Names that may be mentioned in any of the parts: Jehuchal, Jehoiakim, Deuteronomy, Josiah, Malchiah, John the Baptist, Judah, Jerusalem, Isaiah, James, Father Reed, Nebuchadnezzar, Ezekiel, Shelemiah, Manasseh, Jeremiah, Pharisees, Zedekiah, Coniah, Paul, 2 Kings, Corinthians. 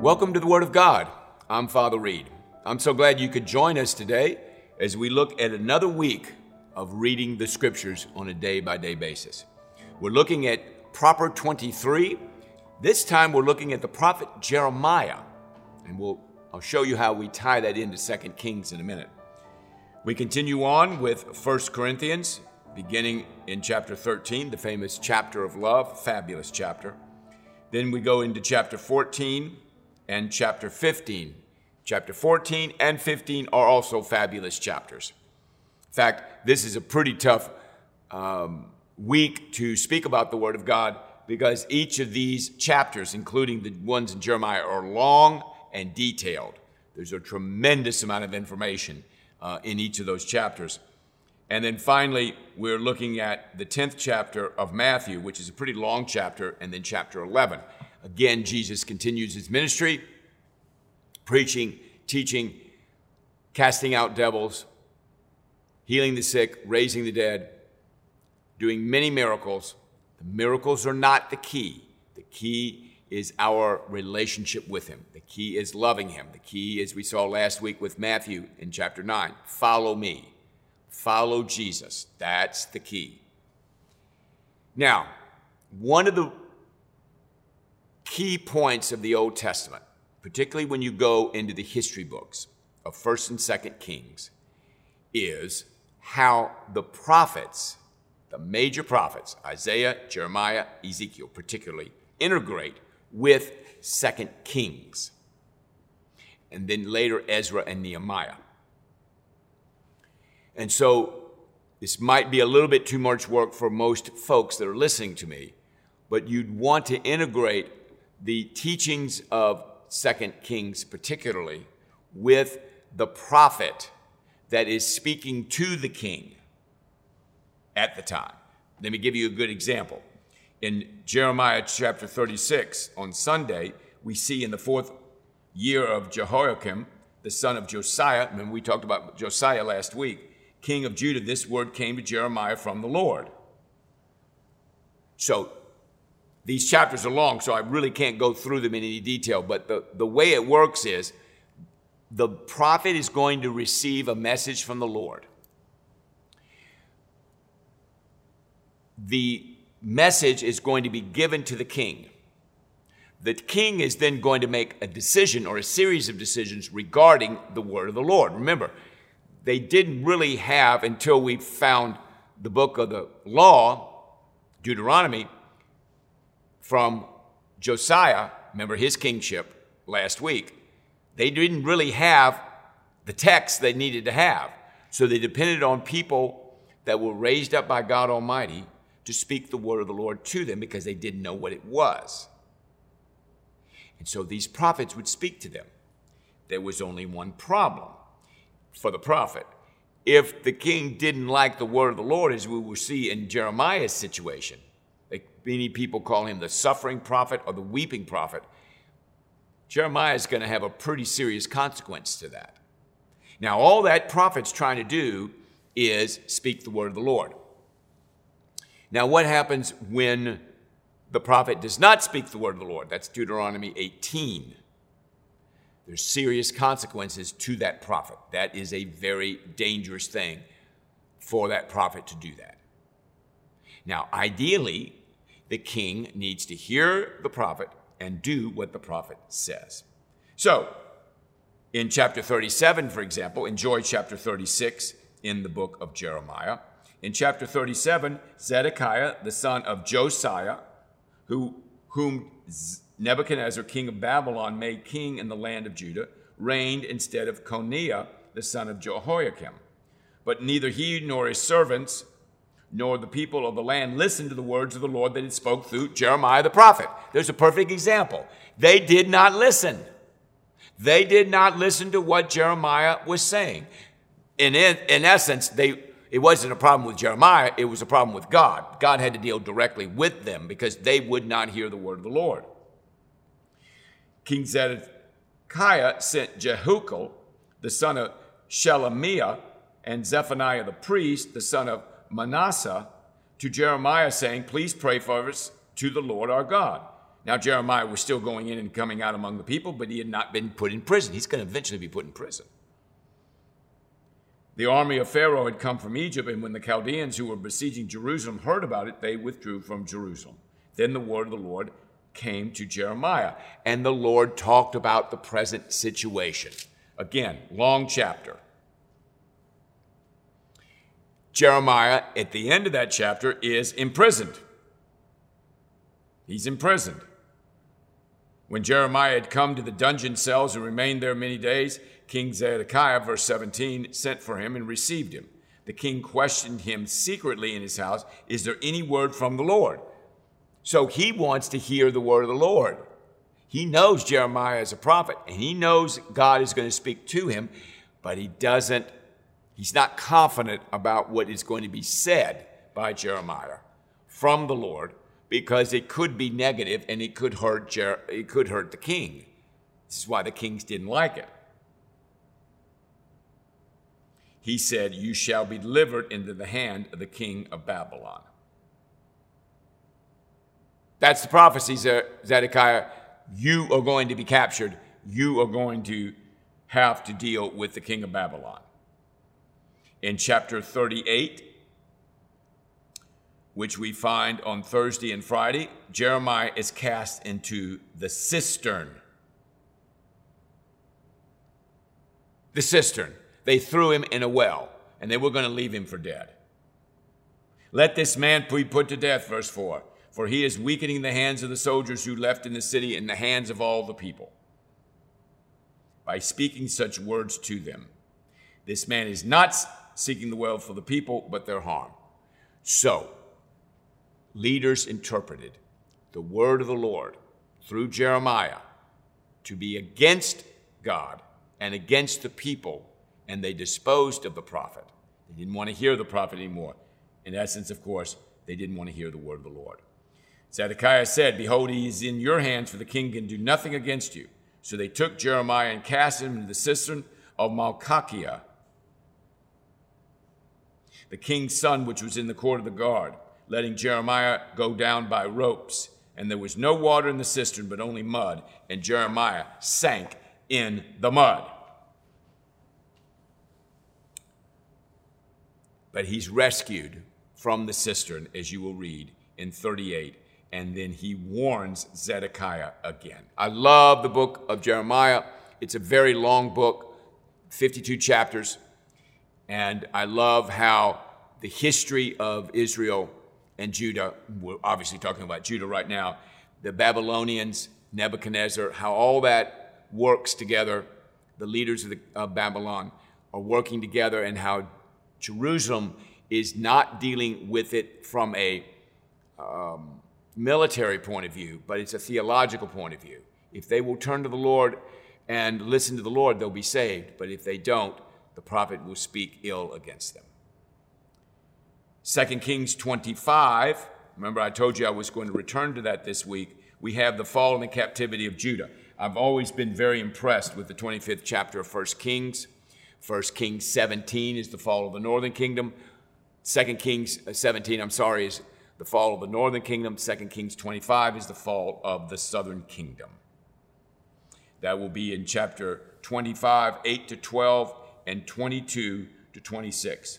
Welcome to the Word of God. I'm Father Reed. I'm so glad you could join us today as we look at another week of reading the Scriptures on a day-by-day basis. We're looking at Proper 23. This time we're looking at the prophet Jeremiah, and I'll show you how we tie that into 2 Kings in a minute. We continue on with 1 Corinthians, beginning in chapter 13, the famous chapter of love, fabulous chapter. Then we go into chapter 14 and chapter 15. Chapter 14 and 15 are also fabulous chapters. In fact, this is a pretty tough week to speak about the Word of God because each of these chapters, including the ones in Jeremiah, are long and detailed. There's a tremendous amount of information in each of those chapters. And then finally, we're looking at the 10th chapter of Matthew, which is a pretty long chapter, and then chapter 11. Again, Jesus continues his ministry, preaching, teaching, casting out devils, healing the sick, raising the dead, doing many miracles. The miracles are not the key. The key is our relationship with him. The key is loving him. The key, as we saw last week with Matthew in chapter 9, follow me. Follow Jesus. That's the key. Now, one of the key points of the Old Testament, particularly when you go into the history books of 1st and 2nd Kings, is how the prophets, the major prophets, Isaiah, Jeremiah, Ezekiel particularly, integrate with 2nd Kings, and then later Ezra and Nehemiah. And so this might be a little bit too much work for most folks that are listening to me, but you'd want to integrate the teachings of 2 Kings particularly with the prophet that is speaking to the king at the time. Let me give you a good example. In Jeremiah chapter 36 on Sunday, we see in the 4th year of Jehoiakim, the son of Josiah, remember we talked about Josiah last week, king of Judah, this word came to Jeremiah from the Lord. So these chapters are long, so I really can't go through them in any detail, but the way it works is the prophet is going to receive a message from the Lord. The message is going to be given to the king. The king is then going to make a decision or a series of decisions regarding the word of the Lord. Remember, they didn't really have, until we found the book of the law, Deuteronomy, from Josiah, remember his kingship last week, they didn't really have the text they needed to have. So they depended on people that were raised up by God Almighty to speak the word of the Lord to them because they didn't know what it was. And so these prophets would speak to them. There was only one problem for the prophet. If the king didn't like the word of the Lord, as we will see in Jeremiah's situation, like many people call him the suffering prophet or the weeping prophet, Jeremiah is going to have a pretty serious consequence to that. Now, all that prophet's trying to do is speak the word of the Lord. Now, what happens when the prophet does not speak the word of the Lord? That's Deuteronomy 18. There's serious consequences to that prophet. That is a very dangerous thing for that prophet to do that. Now, ideally, the king needs to hear the prophet and do what the prophet says. So, in chapter 37, for example, enjoy chapter 36 in the book of Jeremiah. In chapter 37, Zedekiah, the son of Josiah, whom Nebuchadnezzar, king of Babylon, made king in the land of Judah, reigned instead of Coniah, the son of Jehoiakim. But neither he nor his servants nor the people of the land listened to the words of the Lord that he spoke through Jeremiah the prophet. There's a perfect example. They did not listen. They did not listen to what Jeremiah was saying. In essence, it wasn't a problem with Jeremiah. It was a problem with God. God had to deal directly with them because they would not hear the word of the Lord. King Zedekiah sent Jehuchal, the son of Shelemiah, and Zephaniah the priest, the son of Manasseh, to Jeremiah, saying, "Please pray for us to the Lord our God, Now Jeremiah was still going in and coming out among the people, but he had not been put in prison. He's going to eventually be put in prison. The army of Pharaoh had come from Egypt, and when the Chaldeans who were besieging Jerusalem heard about it, they withdrew from Jerusalem. Then the word of the Lord came to Jeremiah, and the Lord talked about the present situation. Again, long chapter. Jeremiah, at the end of that chapter, is imprisoned. He's imprisoned. When Jeremiah had come to the dungeon cells and remained there many days, King Zedekiah, verse 17, sent for him and received him. The king questioned him secretly in his house, "Is there any word from the Lord?" So he wants to hear the word of the Lord. He knows Jeremiah is a prophet, and he knows God is going to speak to him, but he's not confident about what is going to be said by Jeremiah from the Lord, because it could be negative and it could hurt the king. This is why the kings didn't like it. He said, "You shall be delivered into the hand of the king of Babylon." That's the prophecy, Zedekiah. You are going to be captured. You are going to have to deal with the king of Babylon. In chapter 38, which we find on Thursday and Friday, Jeremiah is cast into the cistern. The cistern. They threw him in a well, and they were going to leave him for dead. "Let this man be put to death," verse 4. "For he is weakening the hands of the soldiers who left in the city and the hands of all the people by speaking such words to them. This man is not seeking the well for the people, but their harm." So, leaders interpreted the word of the Lord through Jeremiah to be against God and against the people, and they disposed of the prophet. They didn't want to hear the prophet anymore. In essence, of course, they didn't want to hear the word of the Lord. Zedekiah said, "Behold, he is in your hands, for the king can do nothing against you." So they took Jeremiah and cast him into the cistern of Malchiah, the king's son, which was in the court of the guard, letting Jeremiah go down by ropes. And there was no water in the cistern, but only mud. And Jeremiah sank in the mud. But he's rescued from the cistern, as you will read in 38. And then he warns Zedekiah again. I love the book of Jeremiah. It's a very long book, 52 chapters. And I love how the history of Israel and Judah, we're obviously talking about Judah right now, the Babylonians, Nebuchadnezzar, how all that works together, the leaders of Babylon are working together, and how Jerusalem is not dealing with it from a military point of view, but it's a theological point of view. If they will turn to the Lord and listen to the Lord, they'll be saved. But if they don't, the prophet will speak ill against them. 2 Kings 25, remember I told you I was going to return to that this week. We have the fall and the captivity of Judah. I've always been very impressed with the 25th chapter of 1 Kings. 1 Kings 17 is the fall of the northern kingdom. 2 Kings 17, is the fall of the northern kingdom. 2 Kings 25 is the fall of the southern kingdom. That will be in chapter 25, 8 to 12, and 22 to 26.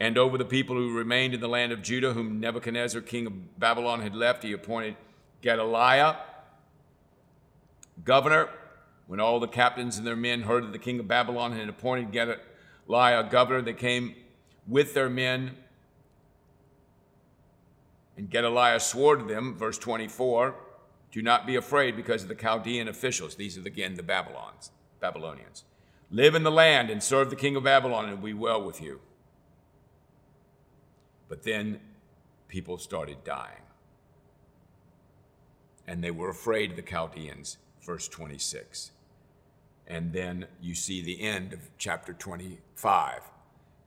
And over the people who remained in the land of Judah, whom Nebuchadnezzar, king of Babylon, had left, he appointed Gedaliah governor. When all the captains and their men heard that the king of Babylon had appointed Gedaliah governor, they came with their men, and Gedaliah swore to them, verse 24, "Do not be afraid because of the Chaldean officials." These are, again, the Babylonians. "Live in the land and serve the king of Babylon, and it will be well with you." But then people started dying, and they were afraid of the Chaldeans, verse 26. And then you see the end of chapter 25,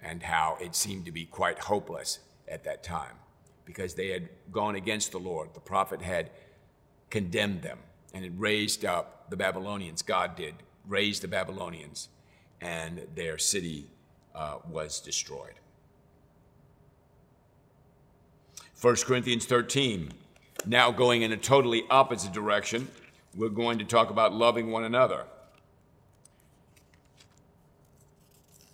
and how it seemed to be quite hopeless at that time, because they had gone against the Lord. The prophet had condemned them, and had raised up the Babylonians. God did raise the Babylonians, and their city was destroyed. 1 Corinthians 13, Now going in a totally opposite direction, we're going to talk about loving one another.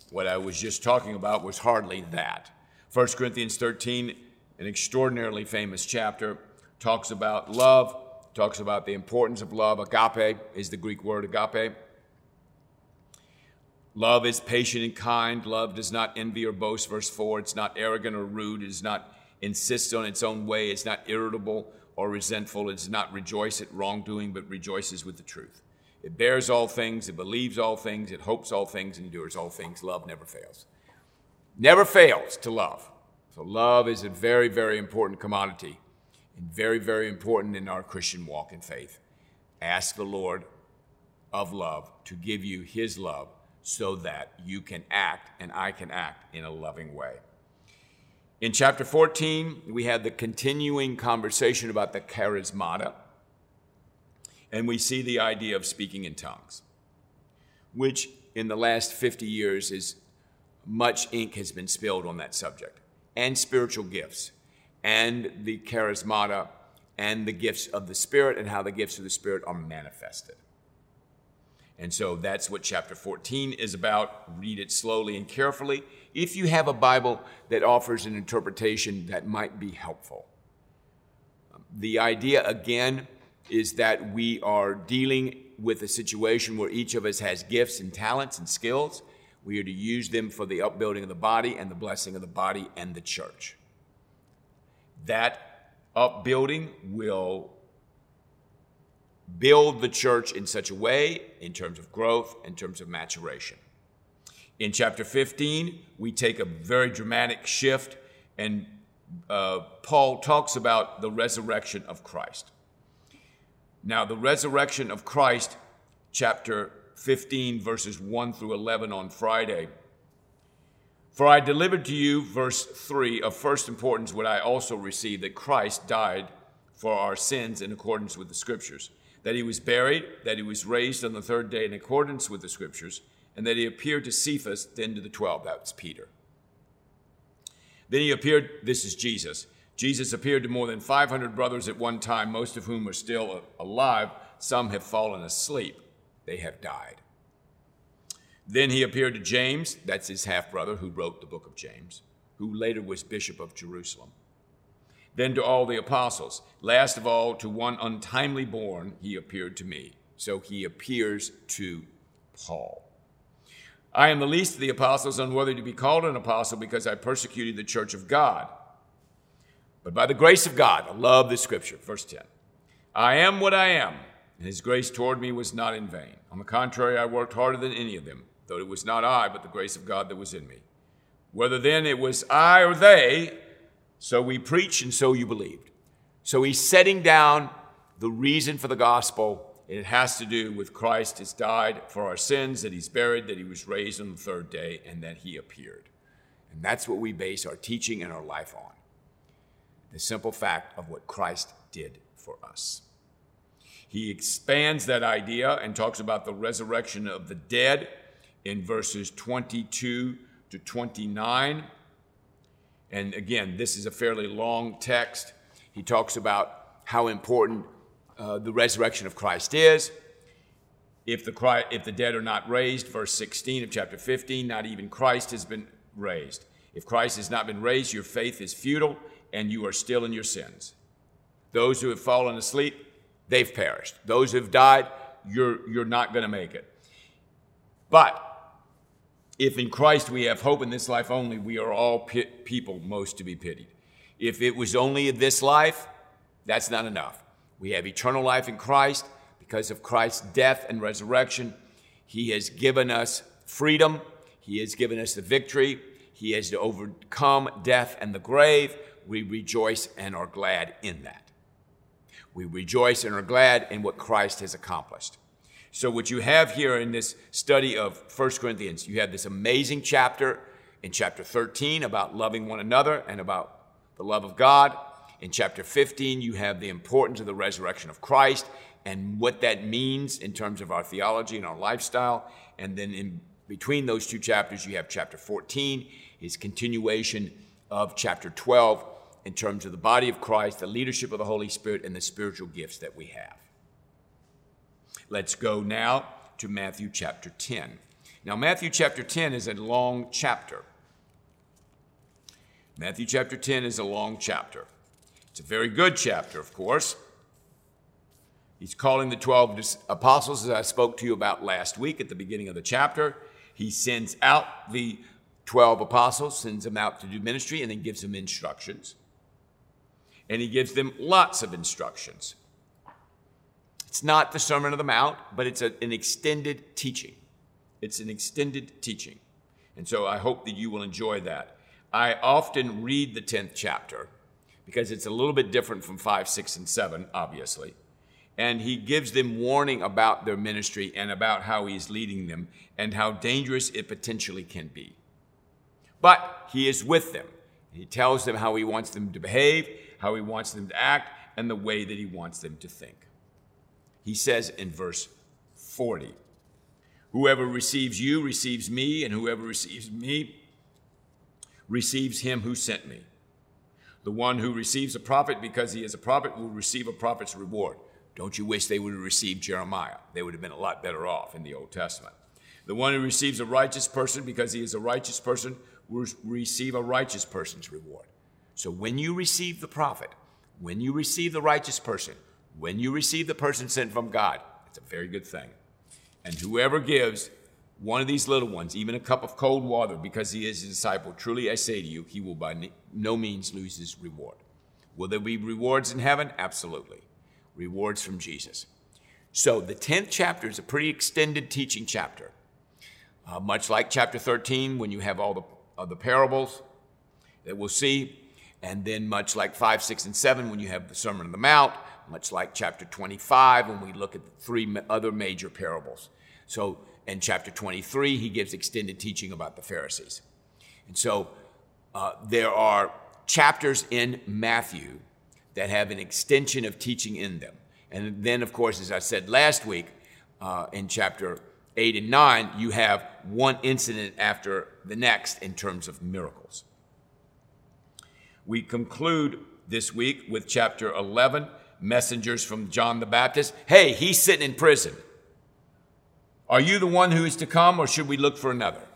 What I was just talking about was hardly that. 1 Corinthians 13, an extraordinarily famous chapter, talks about love, talks about the importance of love. Agape is the Greek word, agape. Love is patient and kind. Love does not envy or boast, verse 4. It's not arrogant or rude. It does not insist on its own way. It's not irritable or resentful. It does not rejoice at wrongdoing, but rejoices with the truth. It bears all things, it believes all things, it hopes all things, endures all things. Love never fails. Never fails to love. So love is a very, very important commodity and very, very important in our Christian walk and faith. Ask the Lord of love to give you his love so that you can act and I can act in a loving way. In chapter 14, we had the continuing conversation about the charismata. And we see the idea of speaking in tongues, which in the last 50 years is much ink has been spilled on that subject, and spiritual gifts, and the charismata, and the gifts of the Spirit, and how the gifts of the Spirit are manifested. And so that's what chapter 14 is about. Read it slowly and carefully. If you have a Bible that offers an interpretation, that might be helpful. The idea, again, is that we are dealing with a situation where each of us has gifts and talents and skills. We are to use them for the upbuilding of the body and the blessing of the body and the church. That upbuilding will build the church in such a way, in terms of growth, in terms of maturation. In chapter 15, we take a very dramatic shift, and Paul talks about the resurrection of Christ. Now, the resurrection of Christ, chapter 15, verses 1 through 11 on Friday. For I delivered to you, verse 3, of first importance what I also received, that Christ died for our sins in accordance with the Scriptures, that he was buried, that he was raised on the third day in accordance with the Scriptures, and that he appeared to Cephas, then to the 12. That was Peter. Then he appeared, this is Jesus. Jesus appeared to more than 500 brothers at one time, most of whom are still alive. Some have fallen asleep. They have died. Then he appeared to James, that's his half-brother who wrote the book of James, who later was bishop of Jerusalem. Then to all the apostles. Last of all, to one untimely born, he appeared to me. So he appears to Paul. I am the least of the apostles, unworthy to be called an apostle because I persecuted the church of God. But by the grace of God, I love this scripture, verse 10. I am what I am, and his grace toward me was not in vain. On the contrary, I worked harder than any of them, though it was not I, but the grace of God that was in me. Whether then it was I or they, so we preached and so you believed. So he's setting down the reason for the gospel, and it has to do with Christ has died for our sins, that he's buried, that he was raised on the third day, and that he appeared. And that's what we base our teaching and our life on. The simple fact of what Christ did for us. He expands that idea and talks about the resurrection of the dead in verses 22 to 29. And again, this is a fairly long text. He talks about how important the resurrection of Christ is. If the dead are not raised, verse 16 of chapter 15, not even Christ has been raised. If Christ has not been raised, your faith is futile, and you are still in your sins. Those who have fallen asleep, they've perished. Those who have died, you're not going to make it. But if in Christ we have hope in this life only, we are all people most to be pitied. If it was only this life, that's not enough. We have eternal life in Christ. Because of Christ's death and resurrection, he has given us freedom. He has given us the victory. He has to overcome death and the grave. We rejoice and are glad in that. We rejoice and are glad in what Christ has accomplished. So what you have here in this study of 1 Corinthians, you have this amazing chapter in chapter 13 about loving one another and about the love of God. In chapter 15, you have the importance of the resurrection of Christ and what that means in terms of our theology and our lifestyle. And then in between those two chapters, you have chapter 14, his continuation of chapter 12, in terms of the body of Christ, the leadership of the Holy Spirit, and the spiritual gifts that we have. Let's go now to Matthew chapter 10. Now, Matthew chapter 10 is a long chapter. Matthew chapter 10 is a long chapter. It's a very good chapter, of course. He's calling the 12 apostles, as I spoke to you about last week at the beginning of the chapter. He sends out the 12 apostles, sends them out to do ministry, and then gives them instructions. And he gives them lots of instructions. It's not the Sermon on the Mount, but it's an extended teaching. It's an extended teaching. And so I hope that you will enjoy that. I often read the 10th chapter because it's a little bit different from 5, 6, and 7, obviously. And he gives them warning about their ministry and about how he's leading them and how dangerous it potentially can be. But he is with them. He tells them how he wants them to behave, how he wants them to act, and the way that he wants them to think. He says in verse 40, "Whoever receives you receives me, and whoever receives me receives him who sent me. The one who receives a prophet because he is a prophet will receive a prophet's reward." Don't you wish they would have received Jeremiah? They would have been a lot better off in the Old Testament. "The one who receives a righteous person because he is a righteous person will receive a righteous person's reward." So when you receive the prophet, when you receive the righteous person, when you receive the person sent from God, it's a very good thing. "And whoever gives one of these little ones, even a cup of cold water, because he is a disciple, truly I say to you, he will by no means lose his reward." Will there be rewards in heaven? Absolutely. Rewards from Jesus. So the 10th chapter is a pretty extended teaching chapter. Much like chapter 13, when you have all the parables that we'll see, and then much like 5, 6, and 7, when you have the Sermon on the Mount, much like chapter 25, when we look at the three other major parables. So in chapter 23, he gives extended teaching about the Pharisees. And so there are chapters in Matthew that have an extension of teaching in them. And then, of course, as I said last week, in chapter 8 and 9, you have one incident after the next in terms of miracles. We conclude this week with chapter 11, messengers from John the Baptist. Hey, he's sitting in prison. Are you the one who is to come, or should we look for another?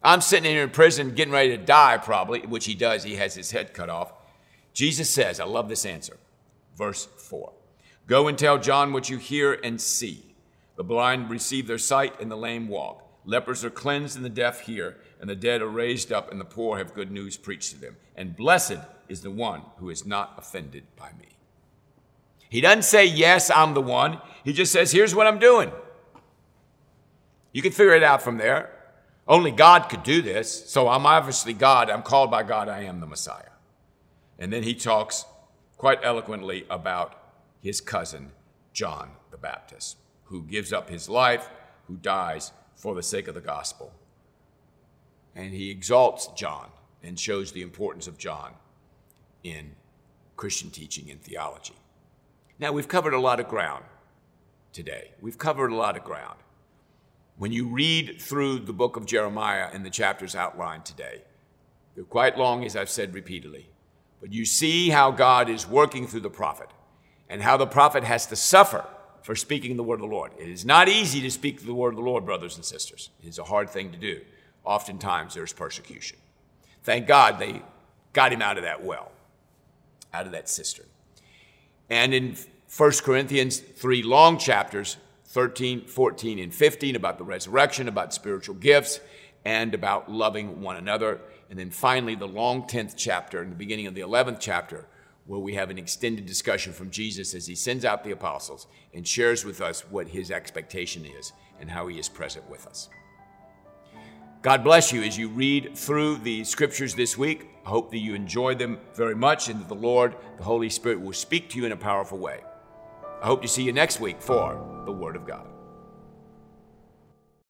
I'm sitting here in prison getting ready to die, probably, which he does. He has his head cut off. Jesus says, I love this answer, verse 4, "Go and tell John what you hear and see. The blind receive their sight and the lame walk. Lepers are cleansed and the deaf hear, and the dead are raised up and the poor have good news preached to them. And blessed is the one who is not offended by me." He doesn't say, yes, I'm the one. He just says, here's what I'm doing. You can figure it out from there. Only God could do this, so I'm obviously God. I'm called by God. I am the Messiah. And then he talks quite eloquently about his cousin, John the Baptist, who gives up his life, who dies for the sake of the gospel. And he exalts John and shows the importance of John in Christian teaching and theology. Now, we've covered a lot of ground today. We've covered a lot of ground. When you read through the book of Jeremiah and the chapters outlined today, they're quite long, as I've said repeatedly. But you see how God is working through the prophet and how the prophet has to suffer for speaking the word of the Lord. It is not easy to speak the word of the Lord, brothers and sisters. It is a hard thing to do. Oftentimes, there's persecution. Thank God they got him out of that well, out of that cistern. And in 1 Corinthians, three long chapters, 13, 14, and 15, about the resurrection, about spiritual gifts, and about loving one another. And then finally, the long 10th chapter and the beginning of the 11th chapter, where we have an extended discussion from Jesus as he sends out the apostles and shares with us what his expectation is and how he is present with us. God bless you as you read through the scriptures this week. I hope that you enjoy them very much and that the Lord, the Holy Spirit, will speak to you in a powerful way. I hope to see you next week for the Word of God.